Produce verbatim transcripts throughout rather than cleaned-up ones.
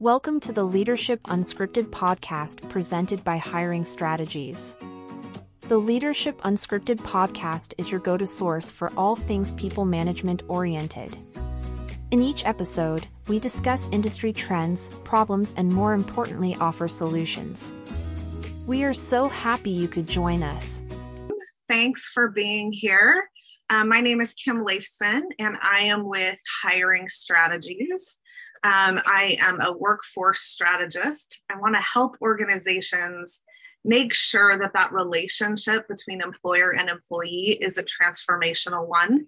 Welcome to the Leadership Unscripted podcast presented by Hiring Strategies. The Leadership Unscripted podcast is your go-to source for all things people management oriented. In each episode, we discuss industry trends, problems, and more importantly, offer solutions. We are so happy you could join us. Thanks for being here. Uh, my name is Kim Leifson, and I am with Hiring Strategies. Um, I am a workforce strategist. I want to help organizations make sure that that relationship between employer and employee is a transformational one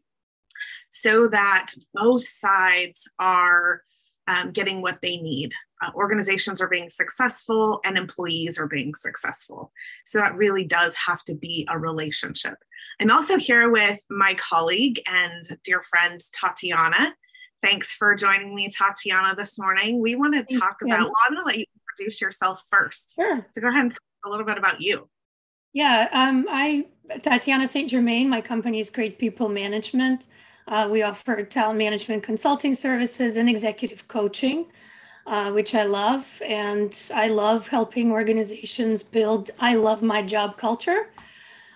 so that both sides are um, getting what they need. Uh, organizations are being successful and employees are being successful. So that really does have to be a relationship. I'm also here with my colleague and dear friend, Tatiana. Thanks for joining me, Tatiana, this morning. We want to talk about, well, I'm going to let you introduce yourself first. Sure. So go ahead and talk a little bit about you. Yeah, um, I, Tatiana Saint Germain, my company is Great People Management. Uh, we offer talent management consulting services and executive coaching, uh, which I love. And I love helping organizations build, I love my job culture,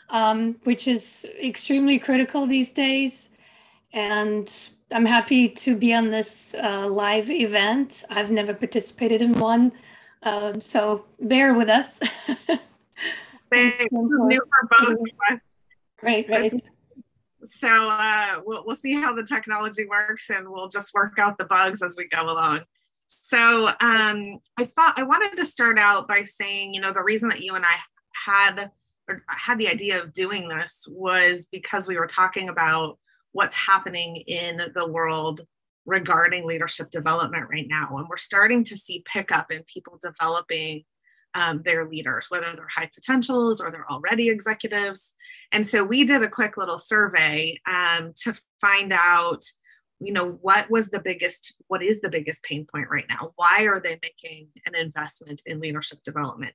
um, which is extremely critical these days. And I'm happy to be on this uh, live event. I've never participated in one, um, so bear with us. Thanks. New for both of us. Right, right. So uh, we'll we'll see how the technology works, and we'll just work out the bugs as we go along. So um, I thought I wanted to start out by saying, you know, the reason that you and I had or had the idea of doing this was because we were talking about what's happening in the world regarding leadership development right now. And we're starting to see pickup in people developing um, their leaders, whether they're high potentials or they're already executives. And so we did a quick little survey um, to find out, you know, what was the biggest, what is the biggest pain point right now? Why are they making an investment in leadership development?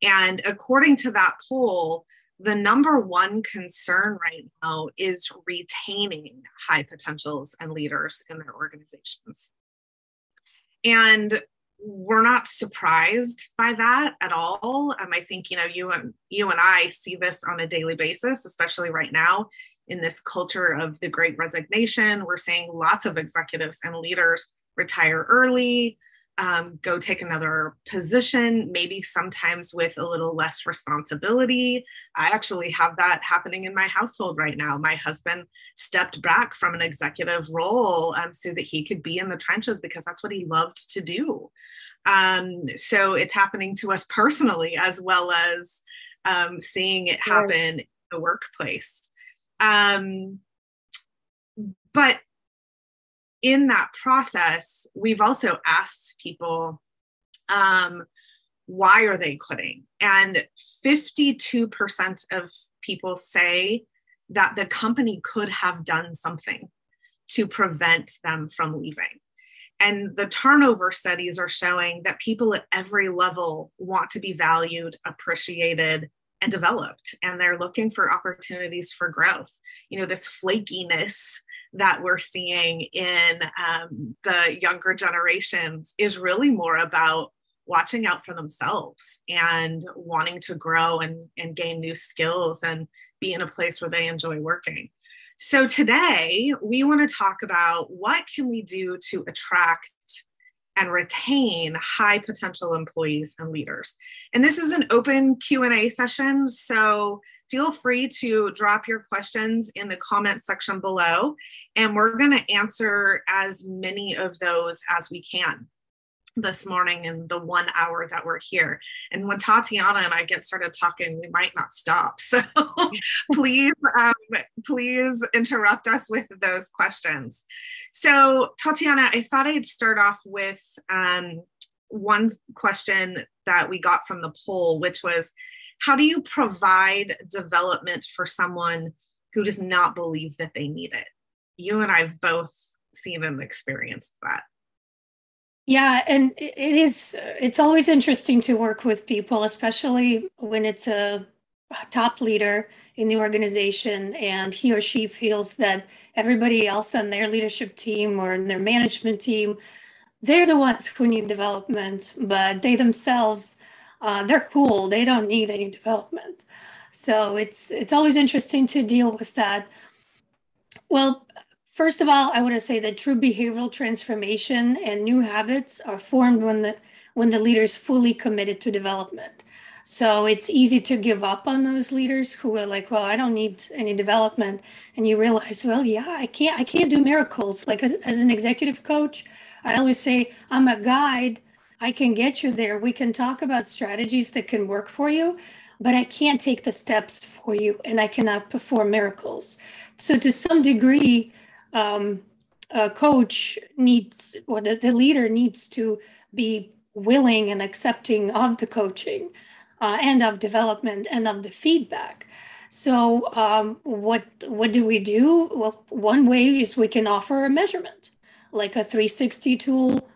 And according to that poll, the number one concern right now is retaining high potentials and leaders in their organizations. And we're not surprised by that at all. Um, I think, you know, you and, you and I see this on a daily basis, especially right now in this culture of the Great Resignation. We're seeing lots of executives and leaders retire early, um, go take another position, maybe sometimes with a little less responsibility. I actually have that happening in my household right now. My husband stepped back from an executive role um, so that he could be in the trenches because that's what he loved to do. Um, so it's happening to us personally, as well as um, seeing it happen in the workplace. Um, but in that process, we've also asked people, um, why are they quitting? And fifty-two percent of people say that the company could have done something to prevent them from leaving. And the turnover studies are showing that people at every level want to be valued, appreciated, and developed, and they're looking for opportunities for growth. You know, this flakiness that we're seeing in um, the younger generations is really more about watching out for themselves and wanting to grow and, and gain new skills and be in a place where they enjoy working. So today we want to talk about what can we do to attract and retain high potential employees and leaders. And this is an open Q and A session, so feel free to drop your questions in the comment section below, and we're going to answer as many of those as we can this morning in the one hour that we're here. And when Tatiana and I get started talking, we might not stop. So please, um, please interrupt us with those questions. So Tatiana, I thought I'd start off with um, one question that we got from the poll, which was, how do you provide development for someone who does not believe that they need it? You and I've both seen and experienced that. Yeah, and it is, it's always interesting to work with people, especially when it's a top leader in the organization and he or she feels that everybody else on their leadership team or in their management team they're the ones who need development, but they themselves, uh, they're cool. They don't need any development. So it's it's always interesting to deal with that. Well, first of all, I want to say that true behavioral transformation and new habits are formed when the when the leader is fully committed to development. So it's easy to give up on those leaders who are like, well, I don't need any development. And you realize, well, yeah, I can't I can't do miracles. Like as, as an executive coach, I always say, I'm a guide. I can get you there. We can talk about strategies that can work for you, but I can't take the steps for you, and I cannot perform miracles. So to some degree, um, a coach needs, or the, the leader needs to be willing and accepting of the coaching uh, and of development and of the feedback. So um, what, what do we do? Well, one way is we can offer a measurement, like a three sixty tool,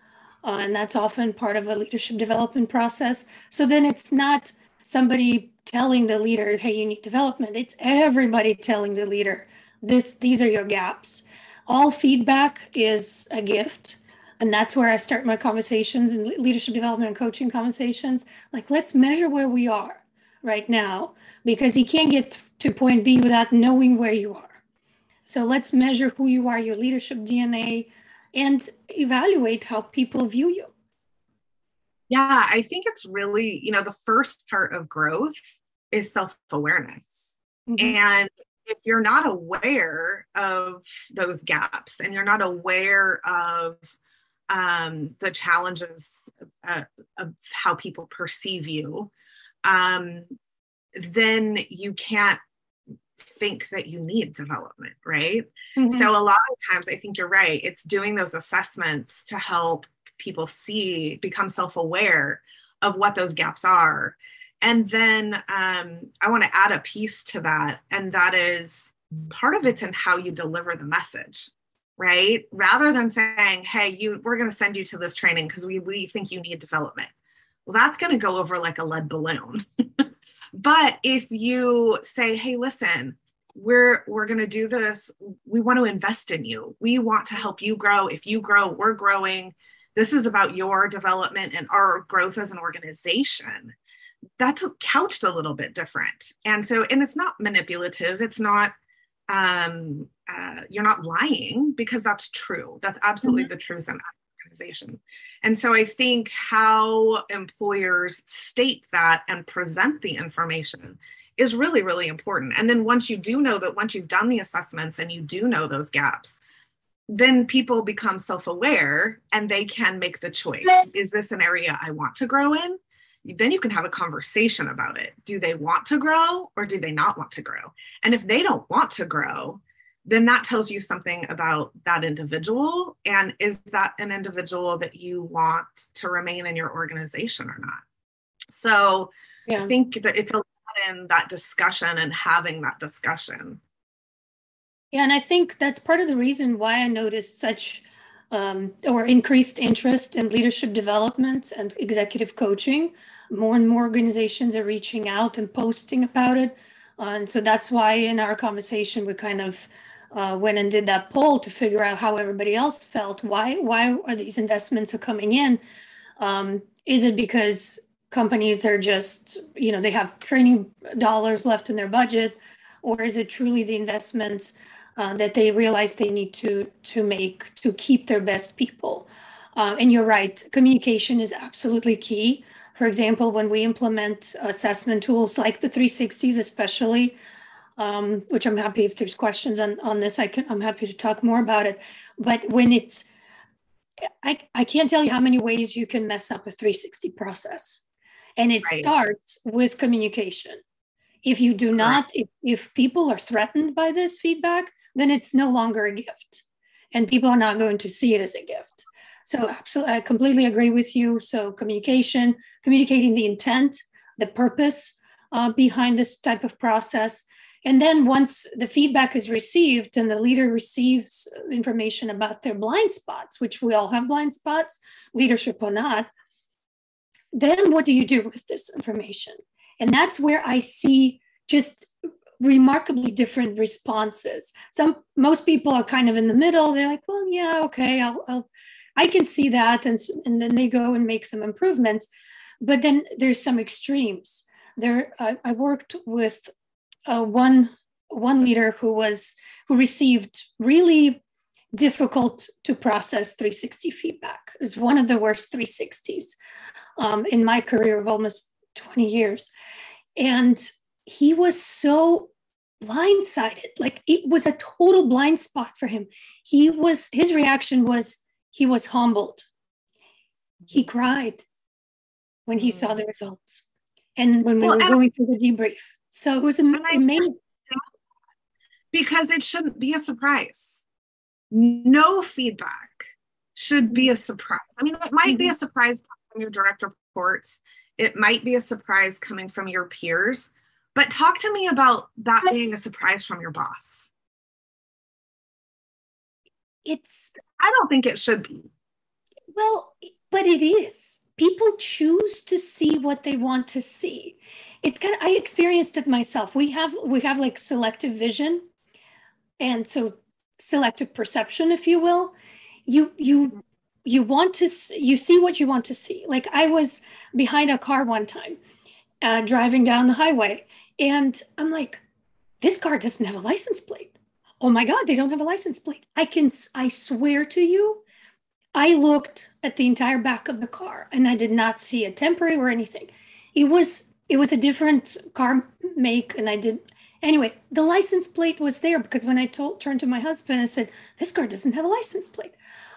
uh, and that's often part of a leadership development process. So then it's not somebody telling the leader, hey, you need development. It's everybody telling the leader, this, these are your gaps. All feedback is a gift. And that's where I start my conversations and leadership development and coaching conversations. Like, let's measure where we are right now, because you can't get to point B without knowing where you are. So let's measure who you are, your leadership D N A, and evaluate how people view you. Yeah, I think it's really, you know, the first part of growth is self-awareness. Mm-hmm. And if you're not aware of those gaps and you're not aware of um, the challenges uh, of how people perceive you, um, then you can't think that you need development, right? Mm-hmm. So a lot of times, I think you're right, it's doing those assessments to help people see, become self-aware of what those gaps are. And then um, I want to add a piece to that. And that is part of it's in how you deliver the message, right? Rather than saying, hey, you, we're going to send you to this training because we, we think you need development. Well, that's going to go over like a lead balloon. But if you say, hey, listen, we're, we're going to do this. We want to invest in you. We want to help you grow. If you grow, we're growing. This is about your development and our growth as an organization. That's couched a little bit different. And so, and it's not manipulative. It's not, um, uh, you're not lying, because that's true. That's absolutely mm-hmm. the truth in our organization. And so I think how employers state that and present the information is really, really important. And then once you do know that, once you've done the assessments and you do know those gaps, then people become self-aware and they can make the choice. Is this an area I want to grow in? Then you can have a conversation about it. Do they want to grow or do they not want to grow? And if they don't want to grow, then that tells you something about that individual. And is that an individual that you want to remain in your organization or not? So yeah. I think that it's a lot in that discussion and having that discussion. Yeah, and I think that's part of the reason why I noticed such um, or increased interest in leadership development and executive coaching. More and more organizations are reaching out and posting about it. Uh, and so that's why in our conversation, we kind of uh, went and did that poll to figure out how everybody else felt. Why, why are these investments are coming in? Um, is it because companies are just, you know, they have training dollars left in their budget? Or is it truly the investments Uh, that they realize they need to to make to keep their best people? Uh, and you're right, communication is absolutely key. For example, when we implement assessment tools like the three sixties, especially, um, which I'm happy if there's questions on, on this, I can, I'm happy to talk more about it. But when it's, I, I can't tell you how many ways you can mess up a three sixty process. And it right. starts with communication. If you do not, if, if people are threatened by this feedback, then it's no longer a gift and people are not going to see it as a gift. So absolutely, I completely agree with you. So communication, communicating the intent, the purpose uh, behind this type of process. And then once the feedback is received and the leader receives information about their blind spots, which we all have blind spots, leadership or not, then what do you do with this information? And that's where I see just remarkably different responses. Some, most people are kind of in the middle. They're like, well, yeah, okay, I'll, I'll I can see that, and, and then they go and make some improvements. But then there's some extremes. There, I, I worked with uh, one one leader who was who received really difficult to process three sixty feedback. It was one of the worst three sixties um, in my career of almost twenty years, and he was so blindsided. Like, it was a total blind spot for him. He was his reaction was he was humbled. He cried when he saw the results, and when we well, were going through the debrief. So it was amazing, because it shouldn't be a surprise. No feedback should be a surprise. I mean, it might mm-hmm. be a surprise from your direct reports. It might be a surprise coming from your peers, but talk to me about that being a surprise from your boss. It's, I don't think it should be. Well, but it is. People choose to see what they want to see. It's kind of, I experienced it myself. We have, we have like selective vision. And so selective perception, if you will, you, you, you want to, you see what you want to see. Like, I was behind a car one time, uh, driving down the highway, and I'm like, this car doesn't have a license plate. Oh my God, they don't have a license plate. I can, I swear to you, I looked at the entire back of the car, and I did not see a temporary or anything. It was it was a different car make, and I did anyway. The license plate was there because when I told, turned to my husband, I said, "This car doesn't have a license plate."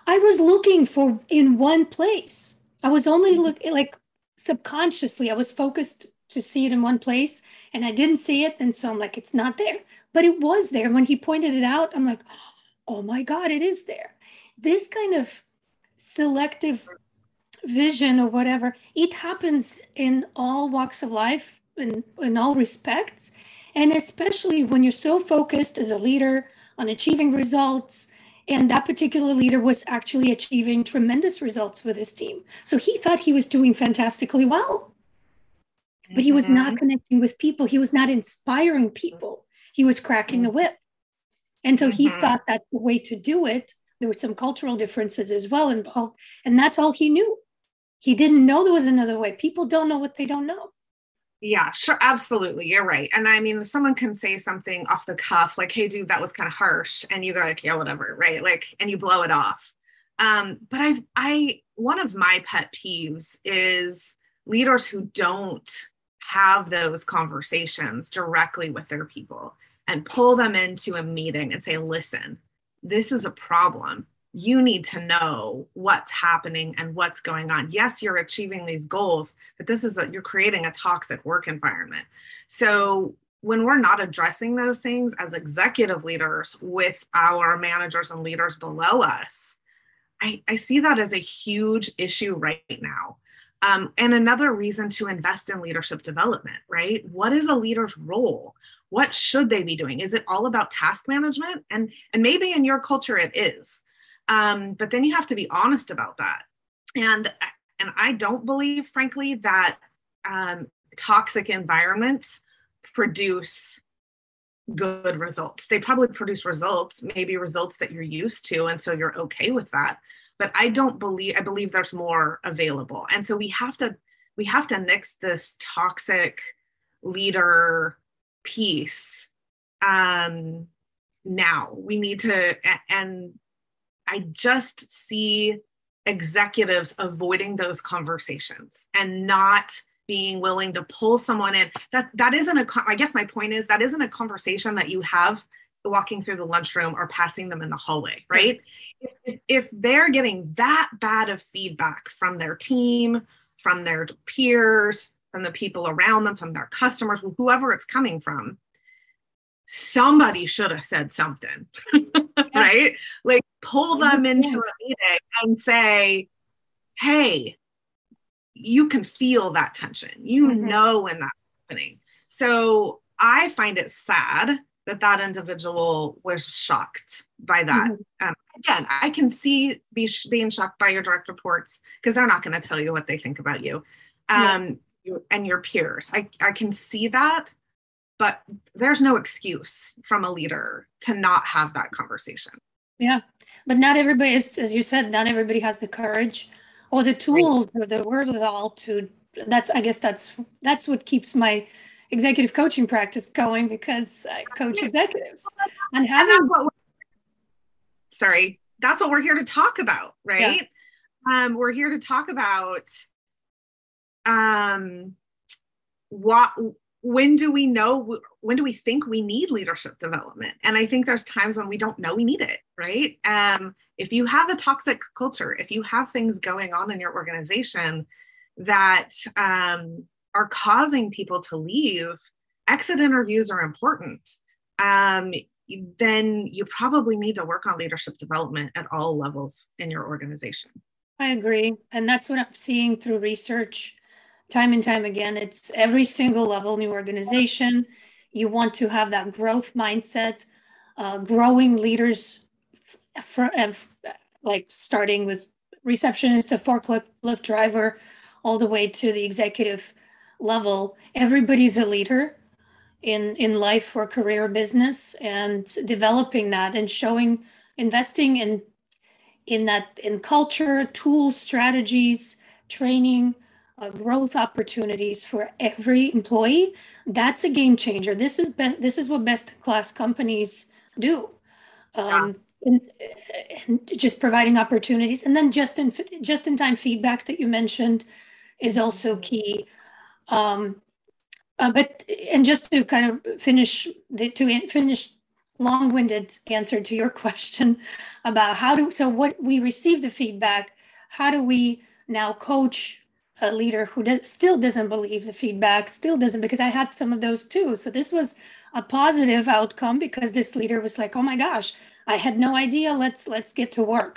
I was looking for in one place. I was only looking, like, subconsciously. I was focused to see it in one place, and I didn't see it, and so I'm like, "It's not there," but it was there. When he pointed it out, I'm like, "Oh my God, it is there!" This kind of selective vision or whatever, it happens in all walks of life, in, in all respects. And especially when you're so focused as a leader on achieving results, and that particular leader was actually achieving tremendous results with his team. So he thought he was doing fantastically well, but he was not connecting with people. He was not inspiring people. He was cracking the whip. And so he thought that's the way to do it. There were some cultural differences as well involved. And that's all he knew. He didn't know there was another way. People don't know what they don't know. Yeah, sure. Absolutely. You're right. And I mean, if someone can say something off the cuff, like, hey, dude, that was kind of harsh. And you go like, yeah, whatever. Right. Like, and you blow it off. Um, but I've, I, one of my pet peeves is leaders who don't have those conversations directly with their people and pull them into a meeting and say, listen, this is a problem. You need to know what's happening and what's going on. Yes, you're achieving these goals, but this is a, you're creating a toxic work environment. So when we're not addressing those things as executive leaders with our managers and leaders below us, I, I see that as a huge issue right now. Um, and another reason to invest in leadership development, right? What is a leader's role? What should they be doing? Is it all about task management? And, and maybe in your culture it is, um, but then you have to be honest about that. And, and I don't believe, frankly, that um, toxic environments produce good results. They probably produce results, maybe results that you're used to, and so you're okay with that. But I don't believe, I believe there's more available. And so we have to, we have to nix this toxic leader piece um, now. We need to, and I just see executives avoiding those conversations and not being willing to pull someone in. That that isn't a, I guess my point is that isn't a conversation that you have walking through the lunchroom or passing them in the hallway, right? If, if, if they're getting that bad of feedback from their team, from their peers, from the people around them, from their customers, whoever it's coming from, somebody should have said something, right? Like, pull them into a meeting and say, hey, you can feel that tension. You mm-hmm. know when that's happening. So I find it sad that that individual was shocked by that. Mm-hmm. Um, again, I can see be sh- being shocked by your direct reports because they're not going to tell you what they think about you. Um, yeah. And your peers. I, I can see that, but there's no excuse from a leader to not have that conversation. Yeah. But not everybody, is, as you said, not everybody has the courage or the tools or the wherewithal to. That's, I guess that's that's what keeps my executive coaching practice going, because I coach executives. And having what sorry, that's what we're here to talk about, right? Yeah. Um, we're here to talk about um, what, when do we know, when do we think we need leadership development? And I think there's times when we don't know we need it, right? Um, if you have a toxic culture, if you have things going on in your organization that um, are causing people to leave, exit interviews are important. Um, then you probably need to work on leadership development at all levels in your organization. I agree. And that's what I'm seeing through research time and time again. It's every single level in your organization. You want to have that growth mindset, uh, growing leaders, f- f- like starting with receptionist, a forklift driver, all the way to the executive level. Everybody's a leader in in life or career or business, and developing that and showing, investing in in that, in culture, tools, strategies, training, uh, growth opportunities for every employee. That's a game changer. This is best, this is what best class companies do. Um, yeah. And, and just providing opportunities, and then just in just in time feedback that you mentioned is also key. Um, Uh, but, and just to kind of finish the to finish long-winded answer to your question about how do, so what we receive the feedback, how do we now coach a leader who does, still doesn't believe the feedback, still doesn't, because I had some of those too. So this was a positive outcome because this leader was like, oh my gosh, I had no idea. Let's, let's get to work.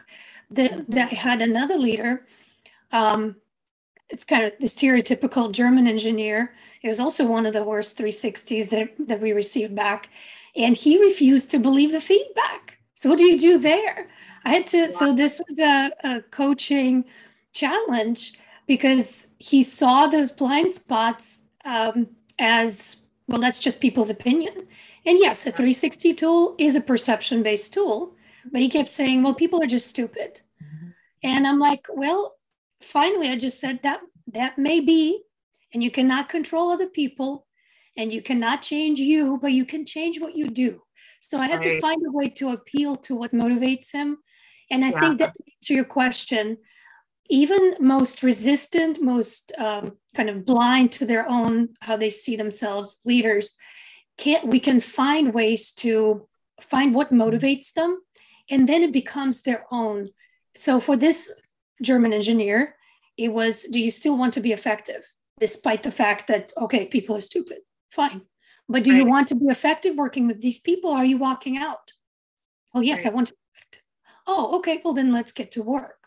The, the, I had another leader, um, it's kind of the stereotypical German engineer. It was also one of the worst three sixties that, that we received back. And he refused to believe the feedback. So what do you do there? I had to, yeah. So this was a, a coaching challenge because he saw those blind spots um, as, well, that's just people's opinion. And yes, a three sixty tool is a perception-based tool, but he kept saying, well, people are just stupid. Mm-hmm. And I'm like, well, finally, I just said that that may be, and you cannot control other people, and you cannot change you, but you can change what you do. So I had right. to find a way to appeal to what motivates him. And I yeah. think that, to answer your question, even most resistant, most um, kind of blind to their own, how they see themselves, leaders, can't, we can find ways to find what motivates them, and then it becomes their own. So for this German engineer, it was, do you still want to be effective? Despite the fact that, okay, people are stupid, fine. But do right. you want to be effective working with these people? Are you walking out? Well, yes, right. I want to be effective. Oh, okay, well then let's get to work.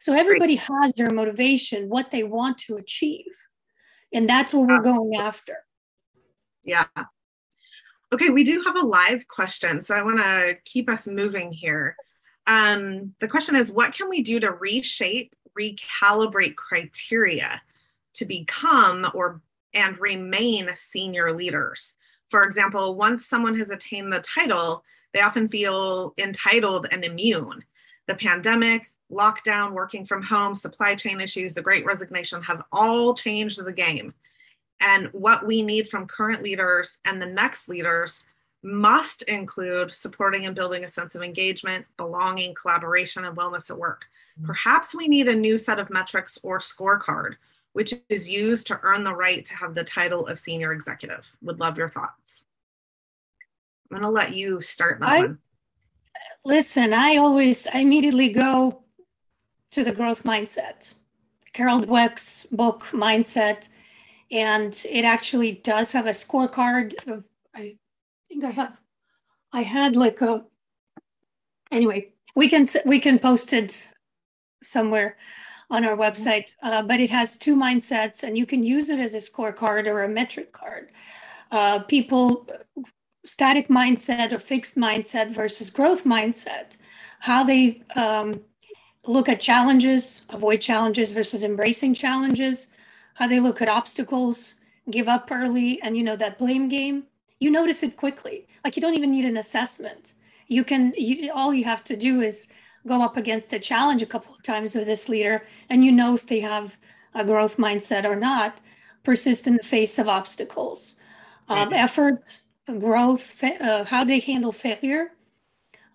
So everybody right. has their motivation, what they want to achieve. And that's what we're going after. Yeah. Okay, we do have a live question. So I wanna keep us moving here. Um, the question is, what can we do to reshape, recalibrate criteria to become or and remain senior leaders? For example, once someone has attained the title, they often feel entitled and immune. The pandemic, lockdown, working from home, supply chain issues, the Great Resignation have all changed the game. And what we need from current leaders and the next leaders must include supporting and building a sense of engagement, belonging, collaboration, and wellness at work. Perhaps we need a new set of metrics or scorecard, which is used to earn the right to have the title of senior executive. Would love your thoughts. I'm gonna let you start that I, one. Listen, I always, I immediately go to the growth mindset, Carol Dweck's book, Mindset, and it actually does have a scorecard of, I think I have, I had like a, anyway, we can, we can post it somewhere on our website, uh, but it has two mindsets, and you can use it as a scorecard or a metric card. Uh, people, static mindset or fixed mindset versus growth mindset, how they um, look at challenges, avoid challenges versus embracing challenges, how they look at obstacles, give up early, and you know, that blame game. You notice it quickly. Like you don't even need an assessment. You can, you, all you have to do is go up against a challenge a couple of times with this leader, and you know if they have a growth mindset or not, persist in the face of obstacles. Um, effort, growth, uh, how they handle failure.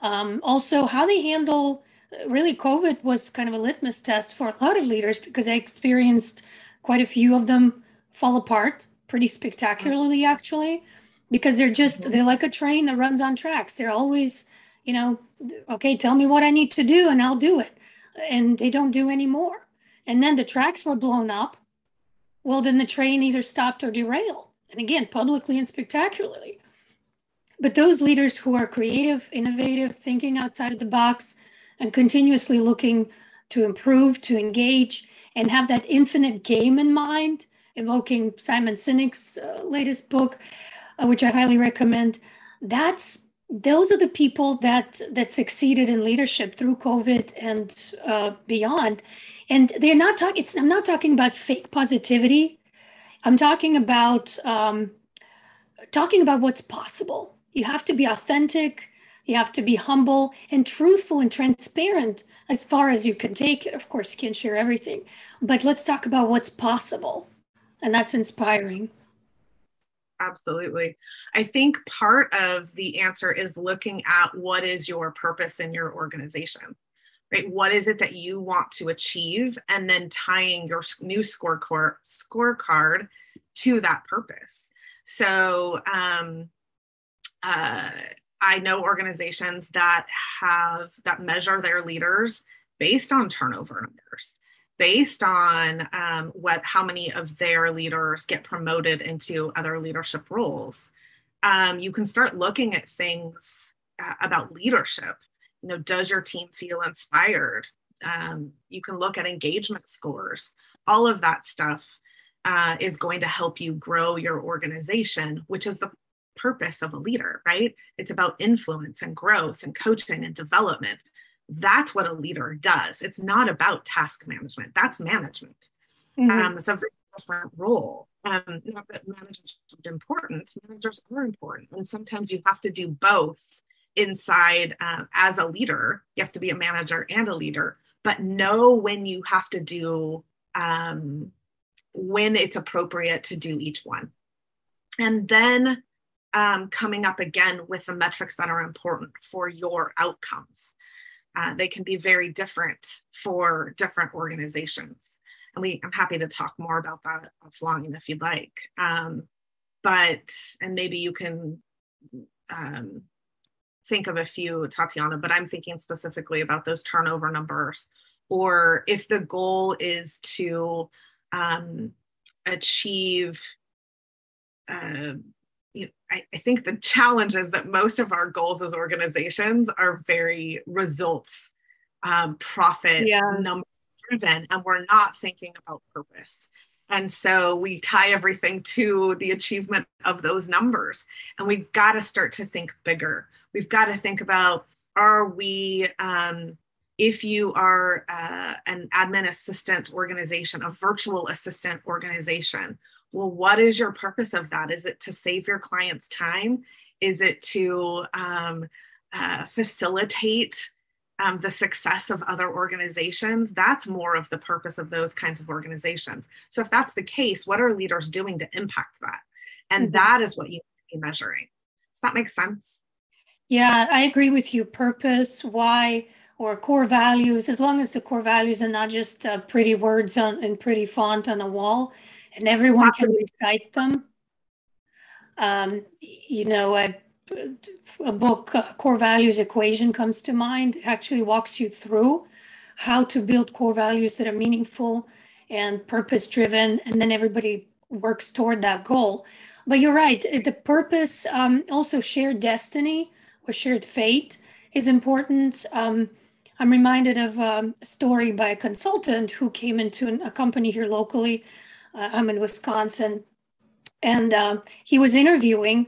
Um, also, how they handle, really COVID was kind of a litmus test for a lot of leaders, because I experienced quite a few of them fall apart pretty spectacularly, actually, because they're just, they're like a train that runs on tracks. They're always, you know, okay, tell me what I need to do and I'll do it. And they don't do any more. And then the tracks were blown up. Well, then the train either stopped or derailed. And again, publicly and spectacularly. But those leaders who are creative, innovative, thinking outside of the box, and continuously looking to improve, to engage, and have that infinite game in mind, evoking Simon Sinek's uh, latest book, uh, which I highly recommend. That's those are the people that that succeeded in leadership through COVID and uh, beyond. And they're not talking. It's I'm not talking about fake positivity. I'm talking about um, talking about what's possible. You have to be authentic. You have to be humble and truthful and transparent as far as you can take it. Of course, you can't share everything, but let's talk about what's possible. And that's inspiring. Absolutely. I think part of the answer is looking at what is your purpose in your organization, right? What is it that you want to achieve? And then tying your new scorecard scorecard to that purpose. So, um, uh, I know organizations that have, that measure their leaders based on turnover numbers, based on um, what, how many of their leaders get promoted into other leadership roles. Um, you can start looking at things uh, about leadership. You know, does your team feel inspired? Um, you can look at engagement scores. All of that stuff uh, is going to help you grow your organization, which is the purpose of a leader, right? It's about influence and growth and coaching and development. That's what a leader does. It's not about task management. That's management. Mm-hmm. Um, it's a very different role. Um, not that managers are important. Managers are important. And sometimes you have to do both inside um, as a leader. You have to be a manager and a leader, but know when you have to do, um, when it's appropriate to do each one. And then Um, coming up again with the metrics that are important for your outcomes. Uh, they can be very different for different organizations. And we, I'm happy to talk more about that offline if you'd like. Um, but, and maybe you can um, think of a few, Tatiana, but I'm thinking specifically about those turnover numbers, or if the goal is to um, achieve uh, You know, I, I think the challenge is that most of our goals as organizations are very results, um, profit, yeah. number driven, and we're not thinking about purpose. And so we tie everything to the achievement of those numbers. And we've got to start to think bigger. We've got to think about, are we, um, if you are uh, an admin assistant organization, a virtual assistant organization, well, what is your purpose of that? Is it to save your clients time? Is it to um, uh, facilitate um, the success of other organizations? That's more of the purpose of those kinds of organizations. So if that's the case, what are leaders doing to impact that? And mm-hmm. that is what you need to be measuring. Does that make sense? Yeah, I agree with you. Purpose, why, or core values, as long as the core values are not just uh, pretty words on, in pretty font on a wall, and everyone can recite them. Um, you know, a, a book, uh, Core Values Equation, comes to mind. It actually walks you through how to build core values that are meaningful and purpose-driven, and then everybody works toward that goal. But you're right, the purpose, um, also shared destiny or shared fate, is important. Um, I'm reminded of um, a story by a consultant who came into an, a company here locally. Uh, I'm in Wisconsin, and uh, he was interviewing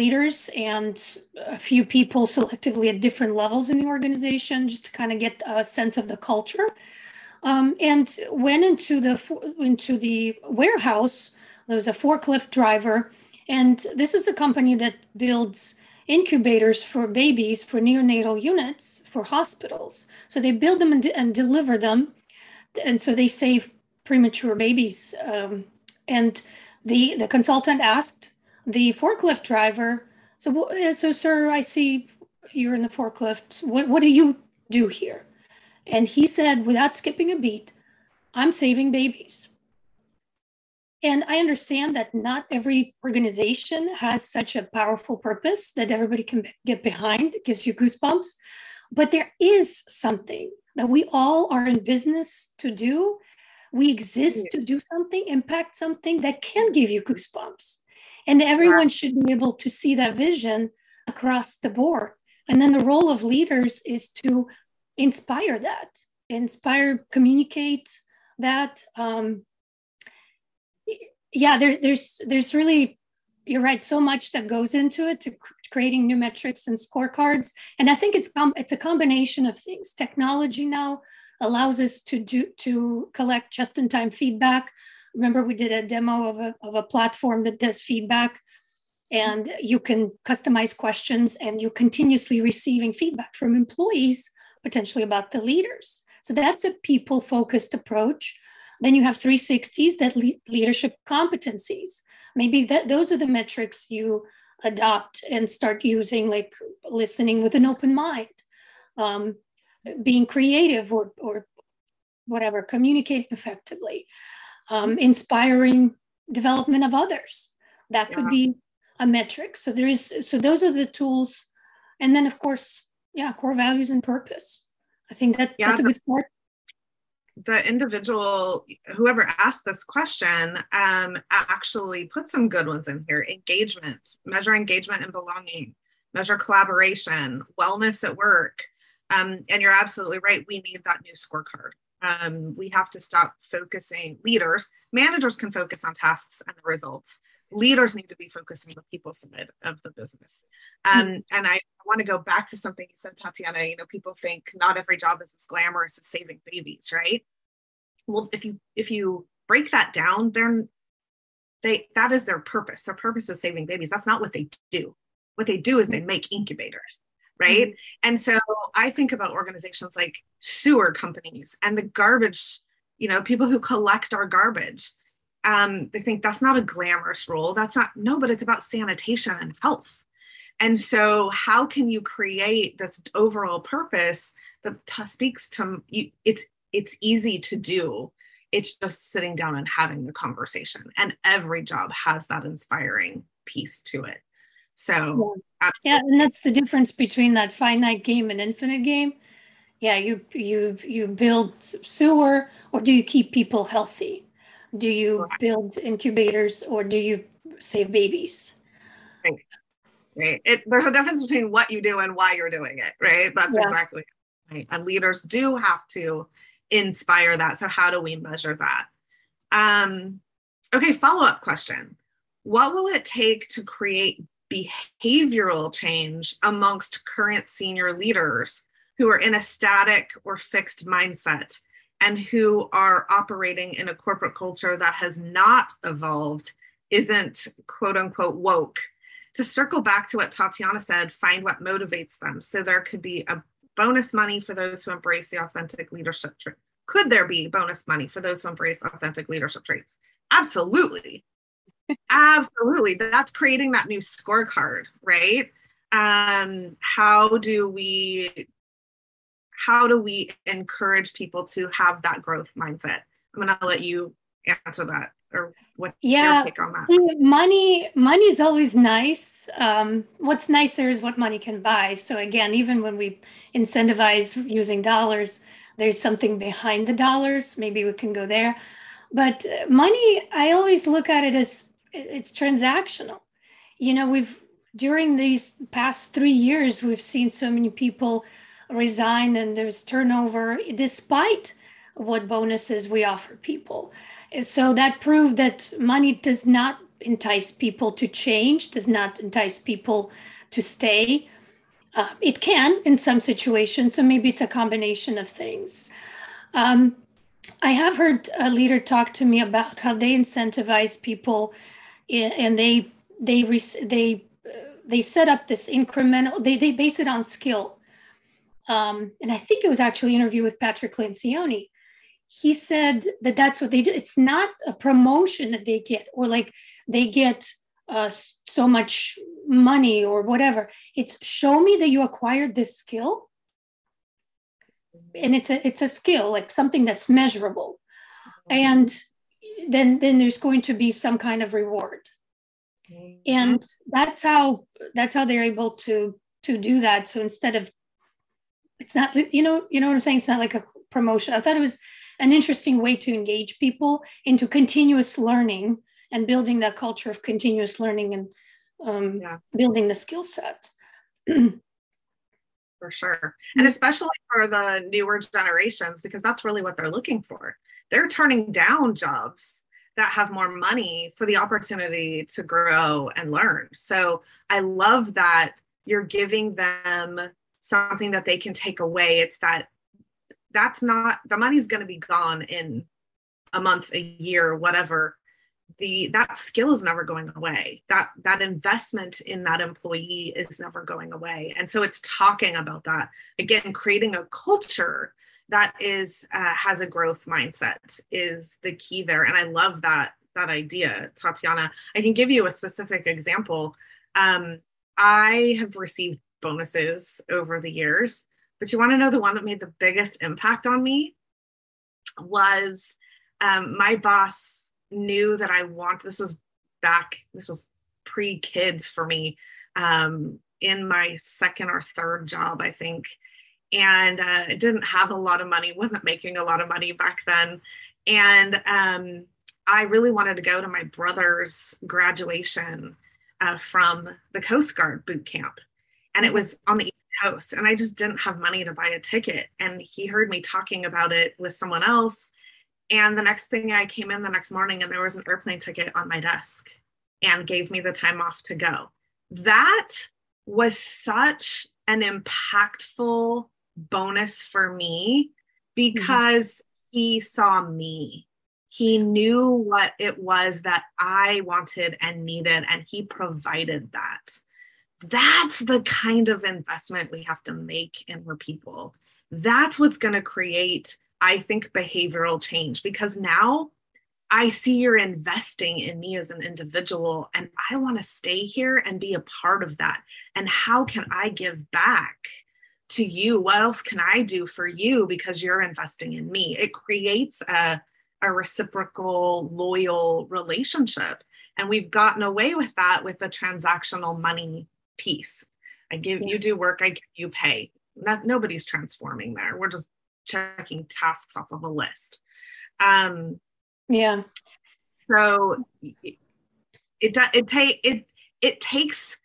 leaders and a few people selectively at different levels in the organization, just to kind of get a sense of the culture. Um, and went into the into the warehouse. There was a forklift driver, and this is a company that builds incubators for babies, for neonatal units, for hospitals. So they build them and, de- and deliver them. And so they save premature babies. Um, and the, the consultant asked the forklift driver, so, so sir, I see you're in the forklift. What, what do you do here? And he said, without skipping a beat, I'm saving babies. And I understand that not every organization has such a powerful purpose that everybody can get behind. It gives you goosebumps. But there is something that we all are in business to do. We exist to do something, impact something that can give you goosebumps. And everyone wow. should be able to see that vision across the board. And then the role of leaders is to inspire that, inspire, communicate that. Um, yeah, there, there's there's really, you're right, so much that goes into it, to creating new metrics and scorecards. And I think it's com- it's a combination of things. Technology now allows us to do to collect just-in-time feedback. Remember, we did a demo of a, of a platform that does feedback, and you can customize questions, and you're continuously receiving feedback from employees, potentially about the leaders. So that's a people-focused approach. Then you have three sixties, that le- leadership competencies. Maybe that those are the metrics you adopt and start using, like listening with an open mind, um, being creative or, or whatever, communicating effectively, um, inspiring development of others. That could yeah. be a metric. So there is, so those are the tools. And then of course, yeah, core values and purpose. I think that yeah, that's a good start. The individual, whoever asked this question, um, actually put some good ones in here. Engagement, measure engagement and belonging, measure collaboration, wellness at work. Um, and you're absolutely right. We need that new scorecard. Um, we have to stop focusing. Leaders, managers can focus on tasks and the results. Leaders need to be focused on the people side of the business. Um, mm-hmm. And I want to go back to something you said, Tatiana. You know, people think not every job is as glamorous as saving babies, right? Well, if you if you break that down, they're, they that is their purpose. Their purpose is saving babies. That's not what they do. What they do is they make incubators, right? Mm-hmm. And so I think about organizations like sewer companies and the garbage, you know, people who collect our garbage. Um, they think that's not a glamorous role. That's not, no, but it's about sanitation and health. And so how can you create this overall purpose that t- speaks to, you, it's, it's easy to do. It's just sitting down and having the conversation, and every job has that inspiring piece to it. So yeah, yeah and that's the difference between that finite game and infinite game. Yeah. You, you, you build sewer, or do you keep people healthy? Do you build incubators, or do you save babies? Right. Right. It, there's a difference between what you do and why you're doing it, right? That's yeah. exactly right. And leaders do have to inspire that. So how do we measure that? Um, okay, follow-up question. What will it take to create behavioral change amongst current senior leaders who are in a static or fixed mindset, and who are operating in a corporate culture that has not evolved, isn't quote unquote woke? To circle back to what Tatiana said, find what motivates them. So there could be a bonus money for those who embrace the authentic leadership trait. Could there be bonus money for those who embrace authentic leadership traits? Absolutely. Absolutely. That's creating that new scorecard, right? Um, how do we... How do we encourage people to have that growth mindset? I'm going to let you answer that, or what's yeah, your take on that? Yeah, money, money is always nice. Um, what's nicer is what money can buy. So again, even when we incentivize using dollars, there's something behind the dollars. Maybe we can go there. But money, I always look at it as it's transactional. You know, we've during these past three years, we've seen so many people resign, and there's turnover despite what bonuses we offer people. So that proved that money does not entice people to change, does not entice people to stay. Uh, it can in some situations, so maybe it's a combination of things. Um, I have heard a leader talk to me about how they incentivize people, and they they they they set up this incremental, they, they base it on skill. Um, and I think it was actually an interview with Patrick Lencioni. He said that that's what they do. It's not a promotion that they get, or like they get uh, so much money or whatever. It's show me that you acquired this skill. And it's a, it's a skill, like something that's measurable. And then, then there's going to be some kind of reward. And that's how, that's how they're able to, to do that. So instead of, it's not, you know, you know what I'm saying? It's not like a promotion. I thought it was an interesting way to engage people into continuous learning and building that culture of continuous learning and um, yeah. building the skill set. For sure. And especially for the newer generations, because that's really what they're looking for. They're turning down jobs that have more money for the opportunity to grow and learn. So I love that you're giving them something that they can take away. It's that that's not, the money's going to be gone in a month, a year, whatever. The, that skill is never going away. That, that investment in that employee is never going away. And so it's talking about that, again, creating a culture that is, uh, has a growth mindset is the key there. And I love that, that idea, Tatiana. I can give you a specific example. Um, I have received bonuses over the years, but you want to know the one that made the biggest impact on me was um, my boss knew that I want, this was back, this was pre-kids for me, um, in my second or third job, I think. And uh, it didn't have a lot of money, wasn't making a lot of money back then. And um, I really wanted to go to my brother's graduation uh, from the Coast Guard boot camp. And it was on the East Coast. And I just didn't have money to buy a ticket. And he heard me talking about it with someone else. And the next thing, I came in the next morning and there was an airplane ticket on my desk, and gave me the time off to go. That was such an impactful bonus for me, because mm-hmm. he saw me. He knew what it was that I wanted and needed, and he provided that. That's the kind of investment we have to make in our people. That's what's going to create, I think, behavioral change, because now I see you're investing in me as an individual, and I want to stay here and be a part of that. And how can I give back to you? What else can I do for you because you're investing in me? It creates a, a reciprocal, loyal relationship. And we've gotten away with that with the transactional money piece. I give yeah. you do work, I give you pay. Not, nobody's transforming there. We're just checking tasks off of a list. Um, yeah. So it it take it it takes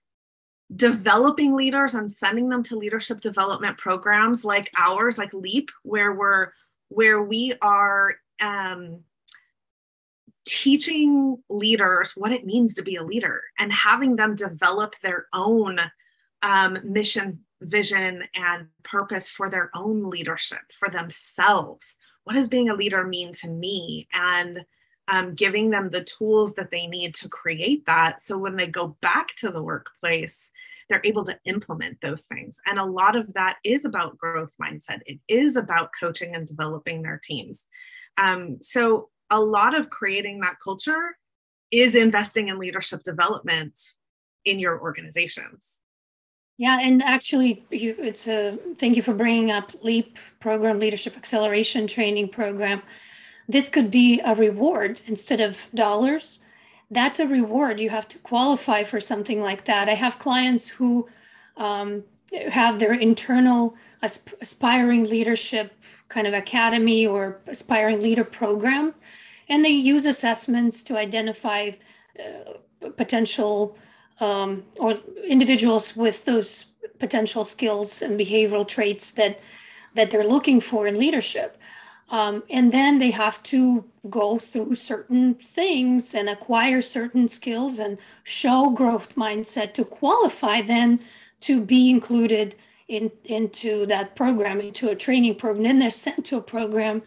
developing leaders and sending them to leadership development programs like ours, like LEAP, where we're where we are um, teaching leaders what it means to be a leader and having them develop their own um, mission, vision, and purpose for their own leadership, for themselves. What does being a leader mean to me? And um, giving them the tools that they need to create that. So when they go back to the workplace, they're able to implement those things. And a lot of that is about growth mindset. It is about coaching and developing their teams. Um, so a lot of creating that culture is investing in leadership development in your organizations. Yeah, and actually, you, it's a thank you for bringing up LEAP program, Leadership Acceleration Training Program. This could be a reward instead of dollars. That's a reward. You have to qualify for something like that. I have clients who um, have their internal asp- aspiring leadership kind of academy or aspiring leader program, and they use assessments to identify uh, potential Um, or individuals with those potential skills and behavioral traits that that they're looking for in leadership. Um, and then they have to go through certain things and acquire certain skills and show growth mindset to qualify then to be included in into that program, into a training program. Then they're sent to a program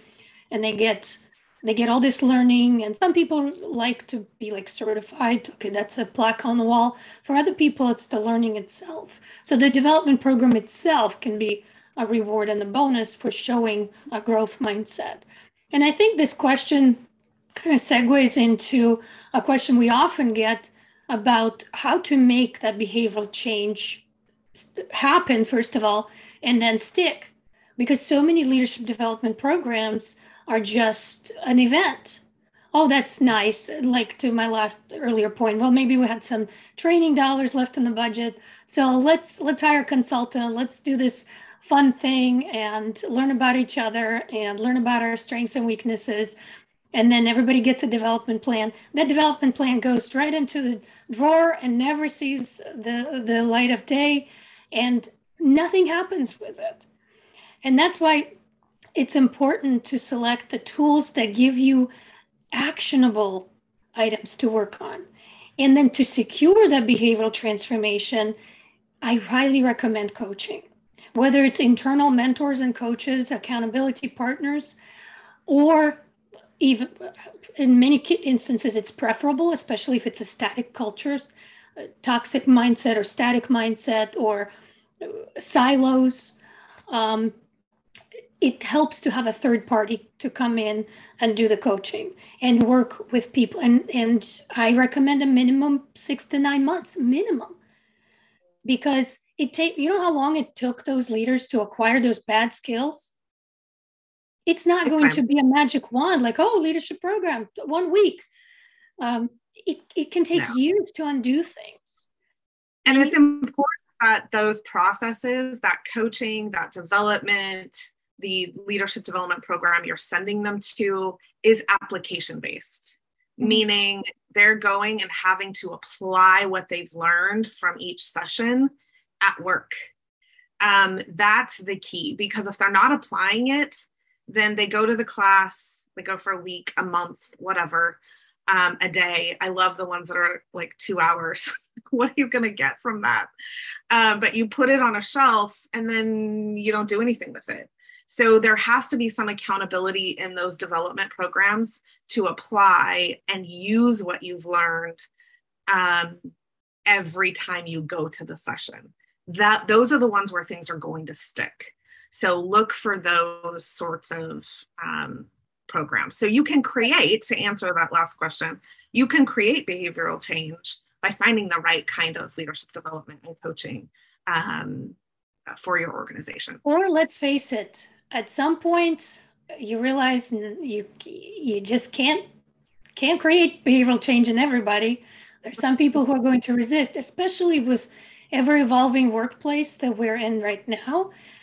and they get they get all this learning, and some people like to be like certified. Okay, that's a plaque on the wall. For other people, it's the learning itself. So the development program itself can be a reward and a bonus for showing a growth mindset. And I think this question kind of segues into a question we often get about how to make that behavioral change happen, first of all, and then stick. Because so many leadership development programs are just an event. Oh, that's nice. Like to my last earlier point, well, maybe we had some training dollars left in the budget. So let's let's hire a consultant. Let's do this fun thing and learn about each other and learn about our strengths and weaknesses. And then everybody gets a development plan. That development plan goes right into the drawer and never sees the, the light of day, and nothing happens with it. And that's why it's important to select the tools that give you actionable items to work on. And then to secure that behavioral transformation, I highly recommend coaching, whether it's internal mentors and coaches, accountability partners, or even in many instances, it's preferable, especially if it's a static culture, toxic mindset or static mindset or silos. Um, It helps to have a third party to come in and do the coaching and work with people. And, and I recommend a minimum six to nine months minimum, because it take, you know how long it took those leaders to acquire those bad skills? It's not going to be a magic wand like, oh, leadership program, one week. Um, it, it can take no. years to undo things. And, and it's it, important that those processes, that coaching, that development, the leadership development program you're sending them to is application-based, mm-hmm. meaning they're going and having to apply what they've learned from each session at work. Um, that's the key, because if they're not applying it, then they go to the class, they go for a week, a month, whatever, um, a day. I love the ones that are like two hours. What are you going to get from that? Uh, but you put it on a shelf and then you don't do anything with it. So there has to be some accountability in those development programs to apply and use what you've learned um, every time you go to the session. That those are the ones where things are going to stick. So look for those sorts of um, programs. So you can create, to answer that last question, you can create behavioral change by finding the right kind of leadership development and coaching um, for your organization. Or let's face it, at some point, you realize you you just can't can't create behavioral change in everybody. There's some people who are going to resist, especially with ever evolving workplace that we're in right now.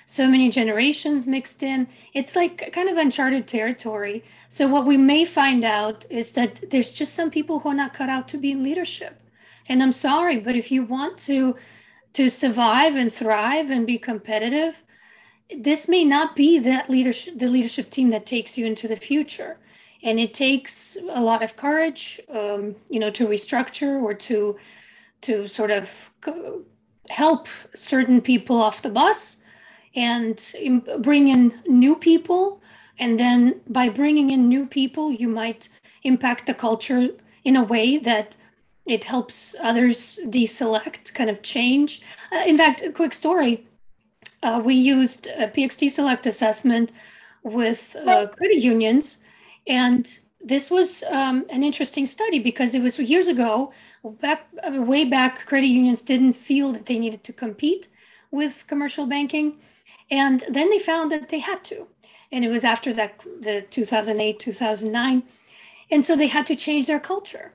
So many generations mixed in. It's like kind of uncharted territory. So what we may find out is that there's just some people who are not cut out to be in leadership. And I'm sorry, but if you want to to survive and thrive and be competitive, this may not be that leadership, the leadership team that takes you into the future. And it takes a lot of courage, um, you know, to restructure or to, to sort of help certain people off the bus and bring in new people. And then by bringing in new people, you might impact the culture in a way that it helps others deselect, kind of change. Uh, in fact, a quick story. Uh, we used a P X T select assessment with uh, credit unions. And this was um, an interesting study because it was years ago, back, way back, credit unions didn't feel that they needed to compete with commercial banking. And then they found that they had to. And it was after that, the two thousand eight, two thousand nine. And so they had to change their culture.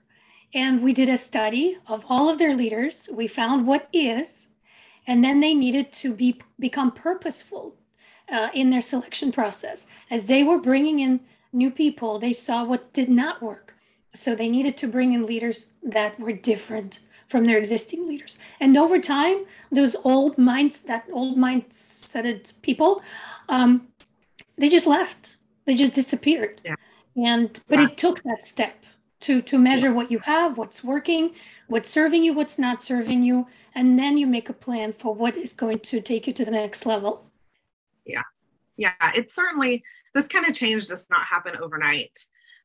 And we did a study of all of their leaders. We found what is, and then they needed to be become purposeful uh, in their selection process. As they were bringing in new people, they saw what did not work. So they needed to bring in leaders that were different from their existing leaders. And over time, those old minds, that old mindset people, um, they just left. They just disappeared. Yeah. And but yeah. it took that step. to to measure what you have, what's working, what's serving you, what's not serving you, and then you make a plan for what is going to take you to the next level. Yeah, yeah, it's certainly, this kind of change does not happen overnight.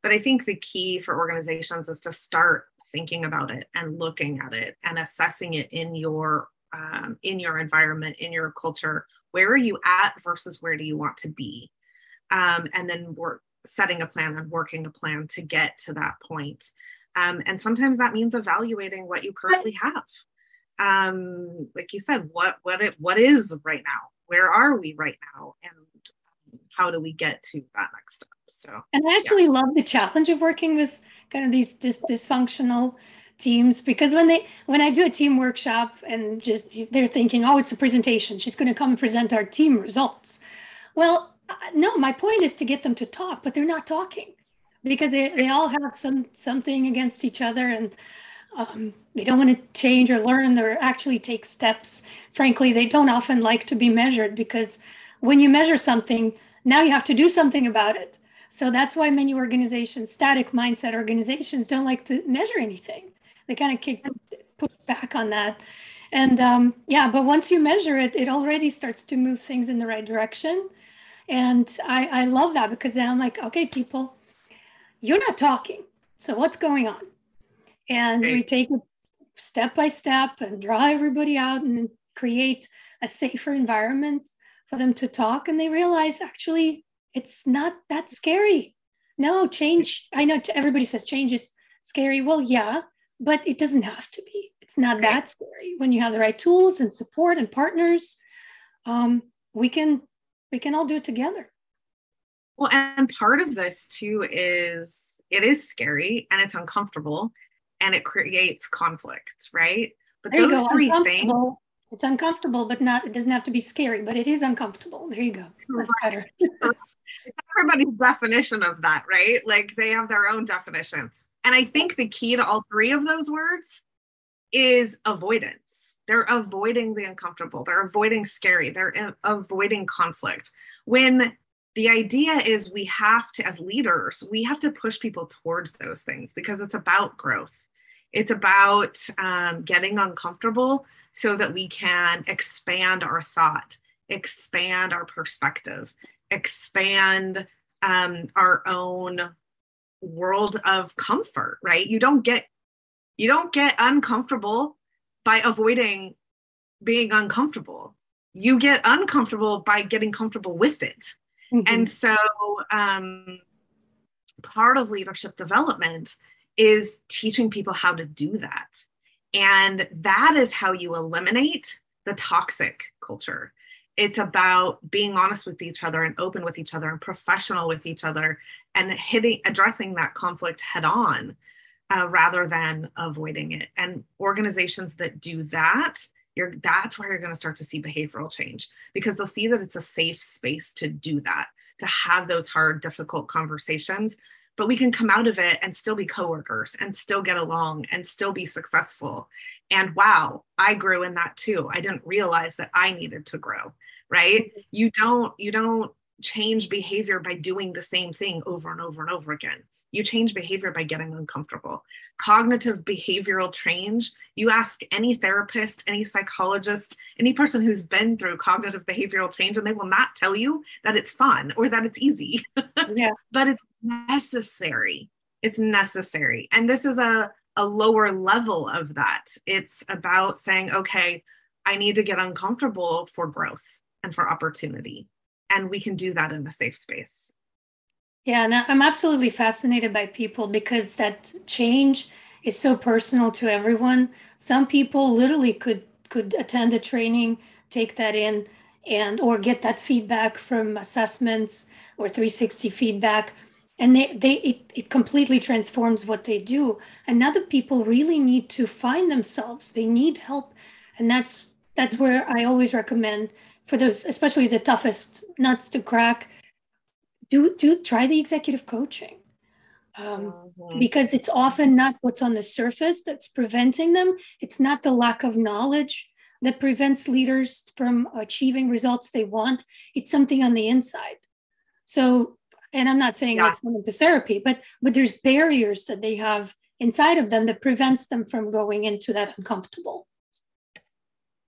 But I think the key for organizations is to start thinking about it and looking at it and assessing it in your um, in your environment, in your culture. Where are you at versus where do you want to be? Um, and then work, setting a plan and working a plan to get to that point. Um, and sometimes that means evaluating what you currently have. Um, like you said, what what it, what is right now? Where are we right now? And how do we get to that next step? So, and I actually yeah. love the challenge of working with kind of these dis- dysfunctional teams, because when they when I do a team workshop and just they're thinking, oh, it's a presentation, she's going to come and present our team results. Well, no, my point is to get them to talk, but they're not talking because they, they all have some something against each other, and um, they don't want to change or learn or actually take steps. Frankly, they don't often like to be measured, because when you measure something, now you have to do something about it. So that's why many organizations, static mindset organizations, don't like to measure anything. They kind of kick push back on that. And um, yeah, but once you measure it, it already starts to move things in the right direction. And I, I love that, because then I'm like, okay, people, you're not talking. So what's going on? And okay. we take it step by step and draw everybody out and create a safer environment for them to talk. And they realize, actually, it's not that scary. No, change. I know everybody says change is scary. Well, yeah, but it doesn't have to be. It's not that scary. When you have the right tools and support and partners, um, we can we can all do it together. Well, and part of this too is it is scary and it's uncomfortable and it creates conflict, right? But there those three things. It's uncomfortable, but not. It doesn't have to be scary, but it is uncomfortable. There you go. That's better. It's everybody's definition of that, right? Like they have their own definition. And I think the key to all three of those words is avoidance. They're avoiding the uncomfortable. They're avoiding scary. They're avoiding conflict. When the idea is we have to, as leaders, we have to push people towards those things, because it's about growth. It's about um, getting uncomfortable so that we can expand our thought, expand our perspective, expand um, our own world of comfort, right? You don't get, you don't get uncomfortable by avoiding being uncomfortable. You get uncomfortable by getting comfortable with it. Mm-hmm. And so um, part of leadership development is teaching people how to do that. And that is how you eliminate the toxic culture. It's about being honest with each other and open with each other and professional with each other and hitting, addressing that conflict head on uh, rather than avoiding it. And organizations that do that, you're, that's where you're going to start to see behavioral change, because they'll see that it's a safe space to do that, to have those hard, difficult conversations. But we can come out of it and still be coworkers and still get along and still be successful. And wow, I grew in that too. I didn't realize that I needed to grow, right? You don't, you don't change behavior by doing the same thing over and over and over again. You change behavior by getting uncomfortable. Cognitive behavioral change, you ask any therapist, any psychologist, any person who's been through cognitive behavioral change, and they will not tell you that it's fun or that it's easy. Yeah. But it's necessary. It's necessary. And this is a, a lower level of that. It's about saying, okay, I need to get uncomfortable for growth and for opportunity. And we can do that in a safe space. Yeah, and I'm absolutely fascinated by people, because that change is so personal to everyone. Some people literally could could attend a training, take that in, and or get that feedback from assessments or three sixty feedback, and they they it, it completely transforms what they do. And other people really need to find themselves. They need help, and that's that's where I always recommend, for those, especially the toughest nuts to crack, do do try the executive coaching, um, mm-hmm. because it's often not what's on the surface that's preventing them. It's not the lack of knowledge that prevents leaders from achieving results they want. It's something on the inside. So, and I'm not saying yeah. that's going to therapy, but but there's barriers that they have inside of them that prevents them from going into that uncomfortable.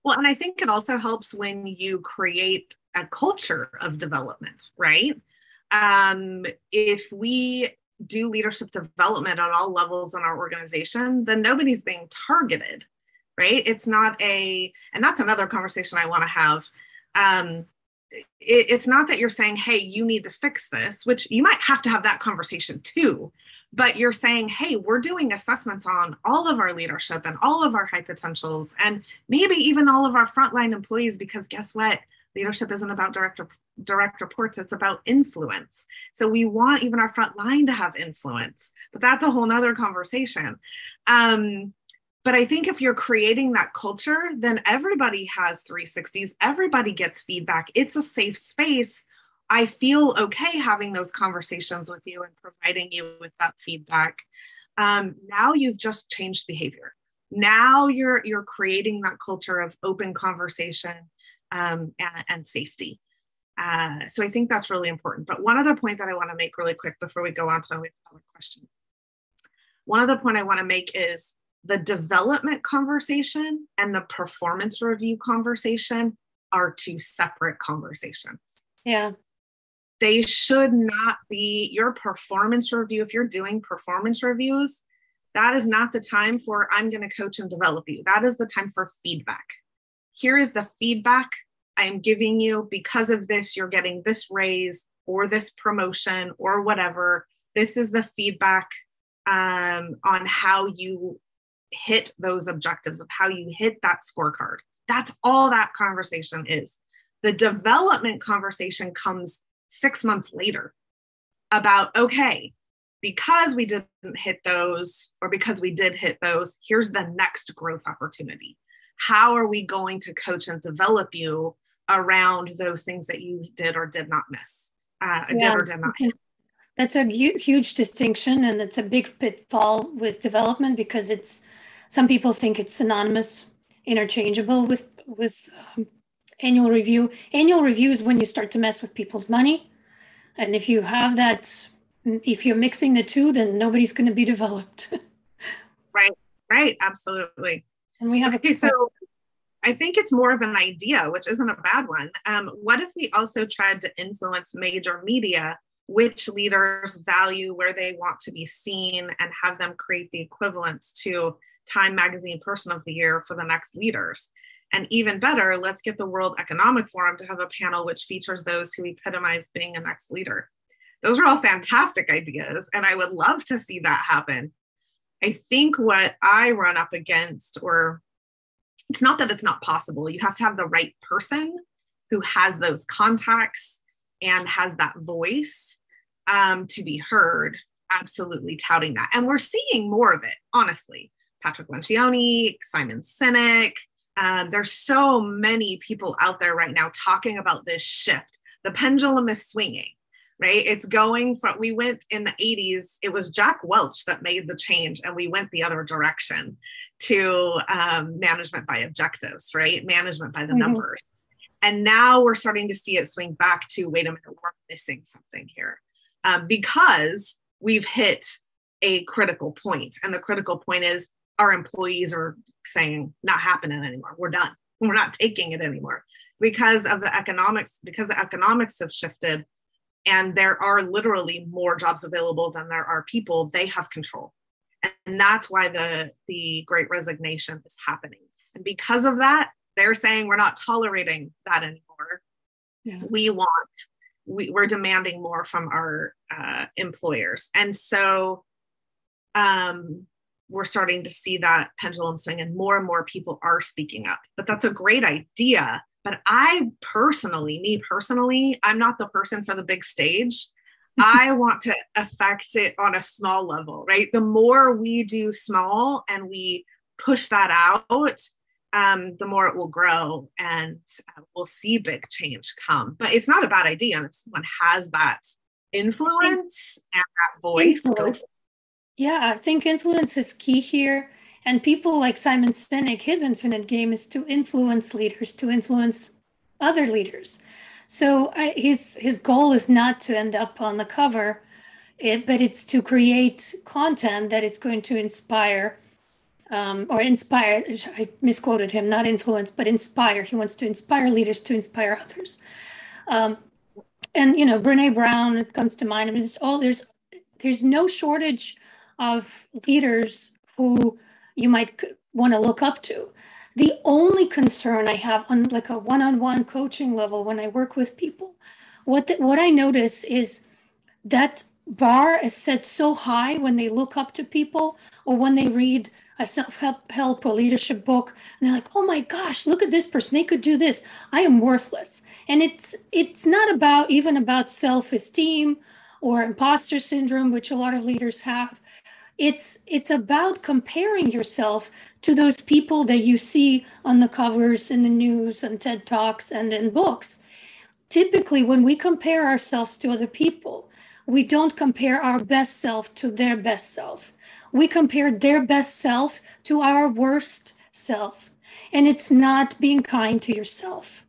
Well, and I think it also helps when you create a culture of development, right? Um, if we do leadership development at all levels in our organization, then nobody's being targeted, right? It's not a, and that's another conversation I want to have. Um, it, it's not that you're saying, hey, you need to fix this, which you might have to have that conversation too, but you're saying, hey, we're doing assessments on all of our leadership and all of our high potentials and maybe even all of our frontline employees, because guess what? Leadership isn't about direct, direct reports, it's about influence. So we want even our front line to have influence, but that's a whole nother conversation. Um, but I think if you're creating that culture, then everybody has three sixties, everybody gets feedback. It's a safe space. I feel okay having those conversations with you and providing you with that feedback. Um, now you've just changed behavior. Now you're, you're creating that culture of open conversation, Um, and, and safety. Uh, so I think that's really important. But one other point that I want to make really quick before we go on to another question. One other point I want to make is the development conversation and the performance review conversation are two separate conversations. Yeah. They should not be your performance review. If you're doing performance reviews, that is not the time for I'm going to coach and develop you. That is the time for feedback. Here is the feedback I'm giving you. Because of this, you're getting this raise or this promotion or whatever. This is the feedback um, on how you hit those objectives, of how you hit that scorecard. That's all that conversation is. The development conversation comes six months later about, okay, because we didn't hit those or because we did hit those, here's the next growth opportunity. How are we going to coach and develop you around those things that you did or did not miss, uh, yeah. did or did not hit? That's a huge distinction, and it's a big pitfall with development because it's, some people think it's synonymous, interchangeable with, with um, annual review. Annual review is when you start to mess with people's money. And if you have that, if you're mixing the two, then nobody's going to be developed. Right, right, absolutely. And we have okay, so I think it's more of an idea, which isn't a bad one. Um, what if we also tried to influence major media, which leaders value where they want to be seen, and have them create the equivalents to Time Magazine Person of the Year for the next leaders? And even better, let's get the World Economic Forum to have a panel which features those who epitomize being a next leader. Those are all fantastic ideas, and I would love to see that happen. I think what I run up against, or it's not that it's not possible, you have to have the right person who has those contacts and has that voice um, to be heard, absolutely touting that. And we're seeing more of it, honestly. Patrick Lencioni, Simon Sinek, um, there's so many people out there right now talking about this shift. The pendulum is swinging. Right? It's going from, we went in the eighties, it was Jack Welch that made the change, and we went the other direction to um, management by objectives, right? Management by the mm-hmm. numbers. And now we're starting to see it swing back to, wait a minute, we're missing something here. Um, because we've hit a critical point, and the critical point is our employees are saying, not happening anymore. We're done. We're not taking it anymore because of the economics, because the economics have shifted. And there are literally more jobs available than there are people. They have control. And that's why the, the Great Resignation is happening. And because of that, they're saying we're not tolerating that anymore. Yeah. We want, we, we're demanding more from our uh, employers. And so um, we're starting to see that pendulum swing, and more and more people are speaking up. But that's a great idea. But I personally, me personally, I'm not the person for the big stage. I want to affect it on a small level, right? The more we do small and we push that out, um, the more it will grow, and uh, we'll see big change come. But it's not a bad idea. And if someone has that influence and that voice, go for it. Yeah, I think influence is key here. And people like Simon Sinek, his infinite game is to influence leaders, to influence other leaders. So I, his his goal is not to end up on the cover, it, but it's to create content that is going to inspire, um, or inspire, I misquoted him, not influence, but inspire. He wants to inspire leaders to inspire others. Um, and, you know, Brene Brown comes to mind. I mean, it's all, there's There's no shortage of leaders who you might want to look up to. The only concern I have on like a one-on-one coaching level when I work with people, what the, what I notice is that bar is set so high when they look up to people or when they read a self-help help or leadership book, and they're like, oh my gosh, look at this person, they could do this. I am worthless. And it's it's not about even about self-esteem or imposter syndrome, which a lot of leaders have. It's it's about comparing yourself to those people that you see on the covers, in the news, and TED Talks, and in books. Typically, when we compare ourselves to other people, we don't compare our best self to their best self. We compare their best self to our worst self. And it's not being kind to yourself.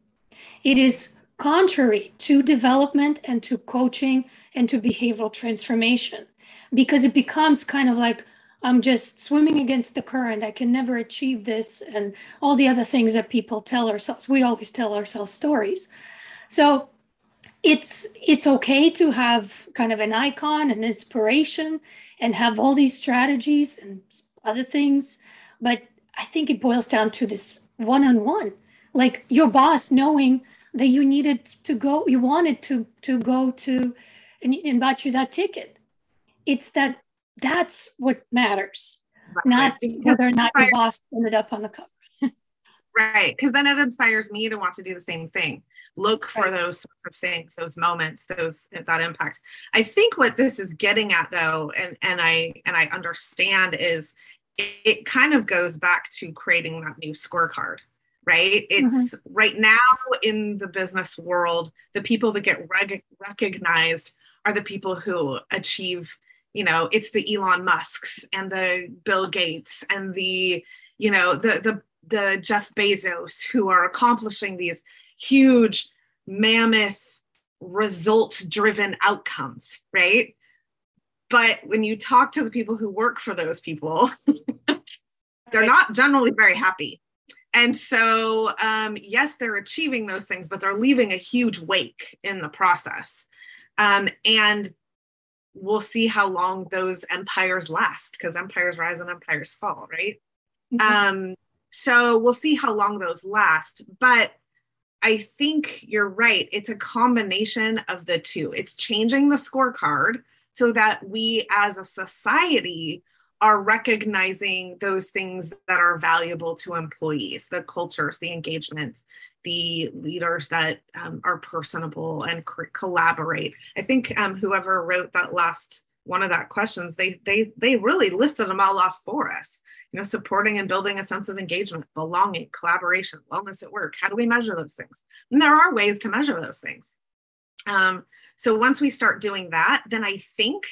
It is contrary to development and to coaching and to behavioral transformation, because it becomes kind of like, I'm just swimming against the current. I can never achieve this. And all the other things that people tell ourselves. We always tell ourselves stories. So it's it's okay to have kind of an icon and inspiration and have all these strategies and other things. But I think it boils down to this one-on-one, like your boss knowing that you needed to go, you wanted to, to go to and, and bought you that ticket. It's that that's what matters, right. Not whether or not your boss ended up on the cover. Right. Because then it inspires me to want to do the same thing. Look for those sorts of things, those moments, those that impact. I think what this is getting at, though, and, and I and I understand is it, it kind of goes back to creating that new scorecard, right? It's mm-hmm. right now in the business world, the people that get reg- recognized are the people who achieve, you know, it's the Elon Musks and the Bill Gates and the, you know, the the the Jeff Bezos who are accomplishing these huge, mammoth, results-driven outcomes, right? But when you talk to the people who work for those people, they're not generally very happy. And so, um, yes, they're achieving those things, but they're leaving a huge wake in the process. Um, and we'll see how long those empires last, because empires rise and empires fall, right? Mm-hmm. Um, so we'll see how long those last. But I think you're right. It's a combination of the two. It's changing the scorecard so that we as a society are recognizing those things that are valuable to employees, the cultures, the engagement, the leaders that um, are personable and c- collaborate. I think um, whoever wrote that last one of that questions, they they they really listed them all off for us. You know, supporting and building a sense of engagement, belonging, collaboration, wellness at work. How do we measure those things? And there are ways to measure those things. Um, so once we start doing that, then I think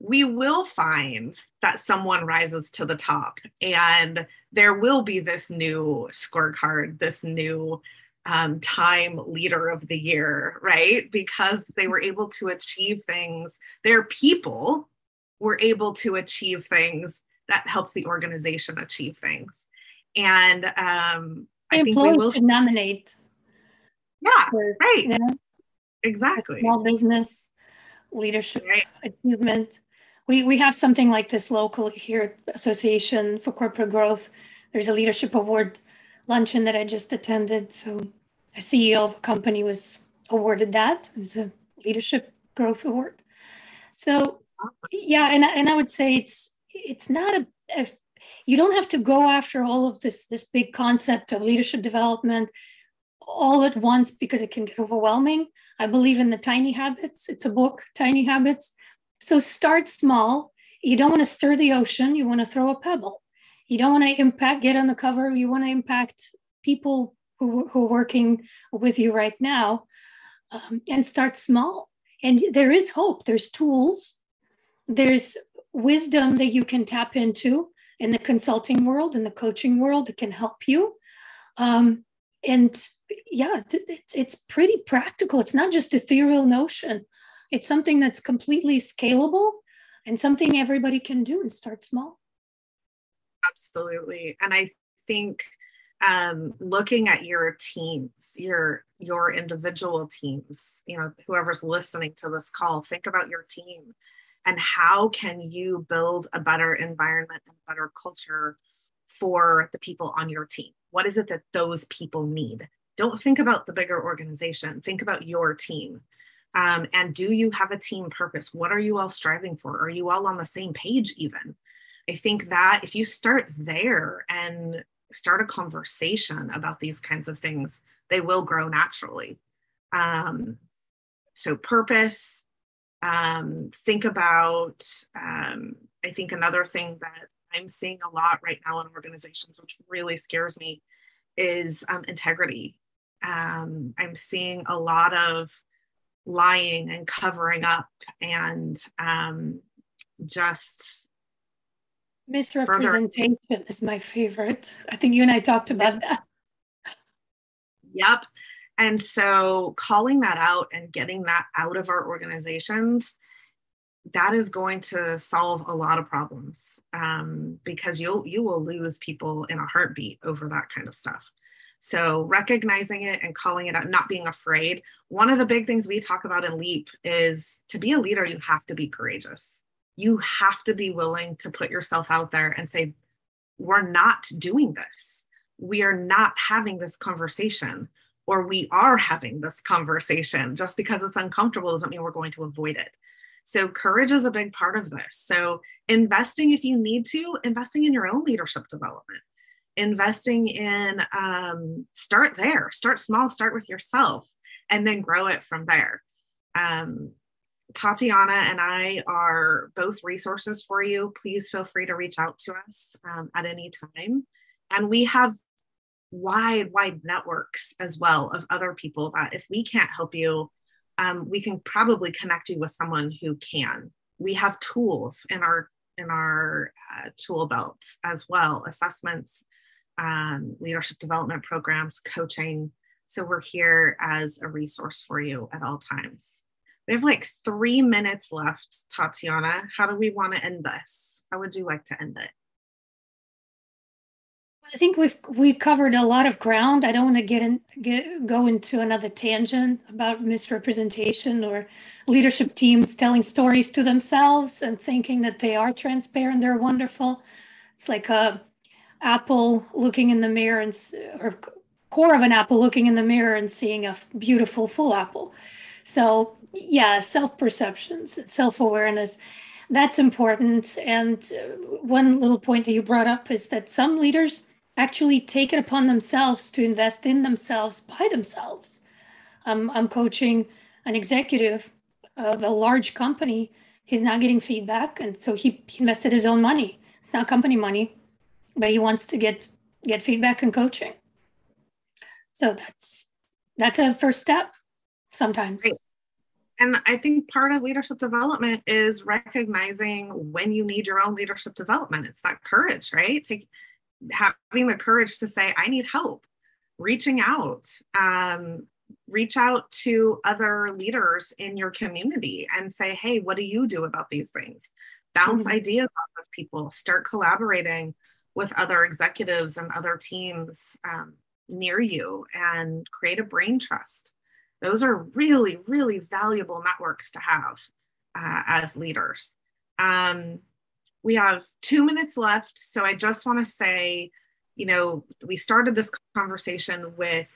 we will find that someone rises to the top, and there will be this new scorecard, this new um, Time Leader of the Year, right? Because they were able to achieve things. Their people were able to achieve things that helps the organization achieve things. And um, I think we will nominate. Yeah, for, right. You know, exactly. Small business leadership right. achievement. We we have something like this locally here, Association for Corporate Growth. There's a leadership award luncheon that I just attended. So a C E O of a company was awarded that. It was a leadership growth award. So yeah, and, and I would say it's it's not a, a, you don't have to go after all of this, this big concept of leadership development all at once because it can get overwhelming. I believe in the Tiny Habits. It's a book, Tiny Habits. So start small. You don't want to stir the ocean. You want to throw a pebble. You don't want to impact, get on the cover. You want to impact people who, who are working with you right now, um, and start small. And there is hope. There's tools. There's wisdom that you can tap into in the consulting world, in the coaching world that can help you. Um, and yeah, it's, it's pretty practical. It's not just a ethereal notion. It's something that's completely scalable and something everybody can do and start small. Absolutely. And I think um, looking at your teams, your your individual teams, you know, whoever's listening to this call, think about your team and how can you build a better environment and better culture for the people on your team? What is it that those people need? Don't think about the bigger organization. Think about your team. Um, and do you have a team purpose? What are you all striving for? Are you all on the same page even? I think that if you start there and start a conversation about these kinds of things, they will grow naturally. Um, so purpose, um, think about, um, I think another thing that I'm seeing a lot right now in organizations, which really scares me, is um, integrity. Um, I'm seeing a lot of lying and covering up and um, just... Misrepresentation further. Is my favorite. I think you and I talked about that. Yep. And so calling that out and getting that out of our organizations, that is going to solve a lot of problems um, because you'll, you will lose people in a heartbeat over that kind of stuff. So recognizing it and calling it out, not being afraid. One of the big things we talk about in LEAP is to be a leader, you have to be courageous. You have to be willing to put yourself out there and say, we're not doing this. We are not having this conversation, or we are having this conversation. Just because it's uncomfortable doesn't mean we're going to avoid it. So courage is a big part of this. So investing, if you need to, investing in your own leadership development, investing in, um, start there, start small, start with yourself, and then grow it from there. Um, Tatiana and I are both resources for you. Please feel free to reach out to us um, at any time. And we have wide, wide networks as well of other people that if we can't help you, Um, we can probably connect you with someone who can. We have tools in our in our uh, tool belts as well, assessments, um, leadership development programs, coaching. So we're here as a resource for you at all times. We have like three minutes left, Tatiana. How do we want to end this? How would you like to end it? I think we've we covered a lot of ground. I don't want to get in, get, go into another tangent about misrepresentation or leadership teams telling stories to themselves and thinking that they are transparent, they're wonderful. It's like a apple looking in the mirror and or core of an apple looking in the mirror and seeing a beautiful full apple. So yeah, self-perceptions, self-awareness. That's important. And one little point that you brought up is that some leaders actually take it upon themselves to invest in themselves by themselves. Um, I'm coaching an executive of a large company. He's not getting feedback. And so he invested his own money. It's not company money, but he wants to get, get feedback and coaching. So that's, that's a first step sometimes. Great. And I think part of leadership development is recognizing when you need your own leadership development. It's that courage, right? Take, having the courage to say, I need help, reaching out, um, reach out to other leaders in your community and say, hey, what do you do about these things? Bounce mm-hmm. ideas off of people, start collaborating with other executives and other teams um, near you and create a brain trust. Those are really, really valuable networks to have uh, as leaders. Um, we have two minutes left. So I just want to say, you know, we started this conversation with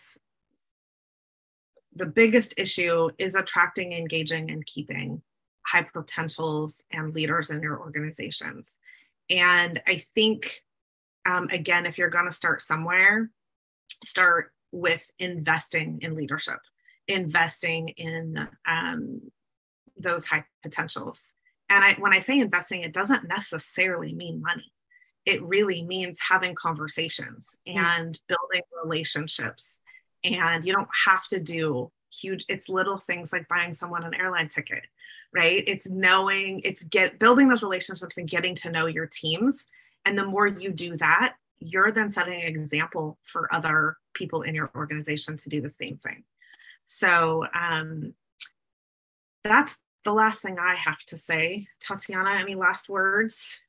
the biggest issue is attracting, engaging, and keeping high potentials and leaders in your organizations. And I think, um, again, if you're going to start somewhere, start with investing in leadership. Investing in um, those high potentials. And I, when I say investing, it doesn't necessarily mean money. It really means having conversations and mm-hmm. building relationships. And you don't have to do huge, it's little things like buying someone an airline ticket, right? It's knowing, it's get building those relationships and getting to know your teams. And the more you do that, you're then setting an example for other people in your organization to do the same thing. So um, that's the last thing I have to say. Tatiana, any last words?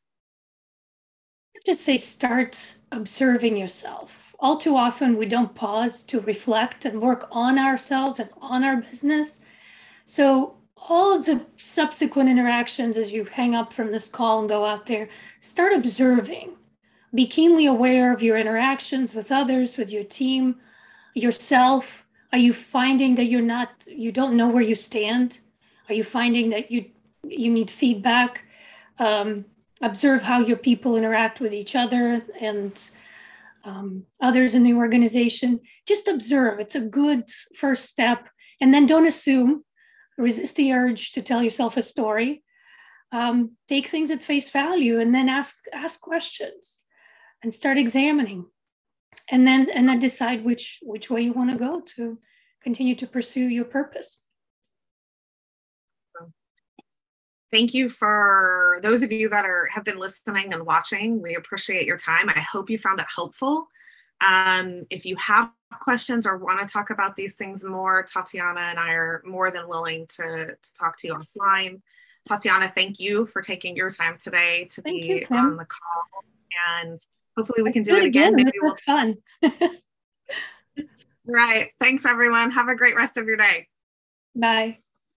I just say start observing yourself. All too often we don't pause to reflect and work on ourselves and on our business. So all of the subsequent interactions as you hang up from this call and go out there, start observing. Be keenly aware of your interactions with others, with your team, yourself. Are you finding that you're not, you don't know where you stand? Are you finding that you you need feedback? Um, observe how your people interact with each other and um, others in the organization. Just observe. It's a good first step. And then don't assume. Resist the urge to tell yourself a story. Um, take things at face value, and then ask ask questions. And start examining, and then and then decide which which way you want to go to continue to pursue your purpose. Thank you for those of you that are have been listening and watching. We appreciate your time. I hope you found it helpful. Um, if you have questions or want to talk about these things more, Tatiana and I are more than willing to, to talk to you offline. Tatiana, thank you for taking your time today to thank be you, on the call, and hopefully we can do it again. Maybe we'll... fun. Right. Thanks, everyone. Have a great rest of your day. Bye.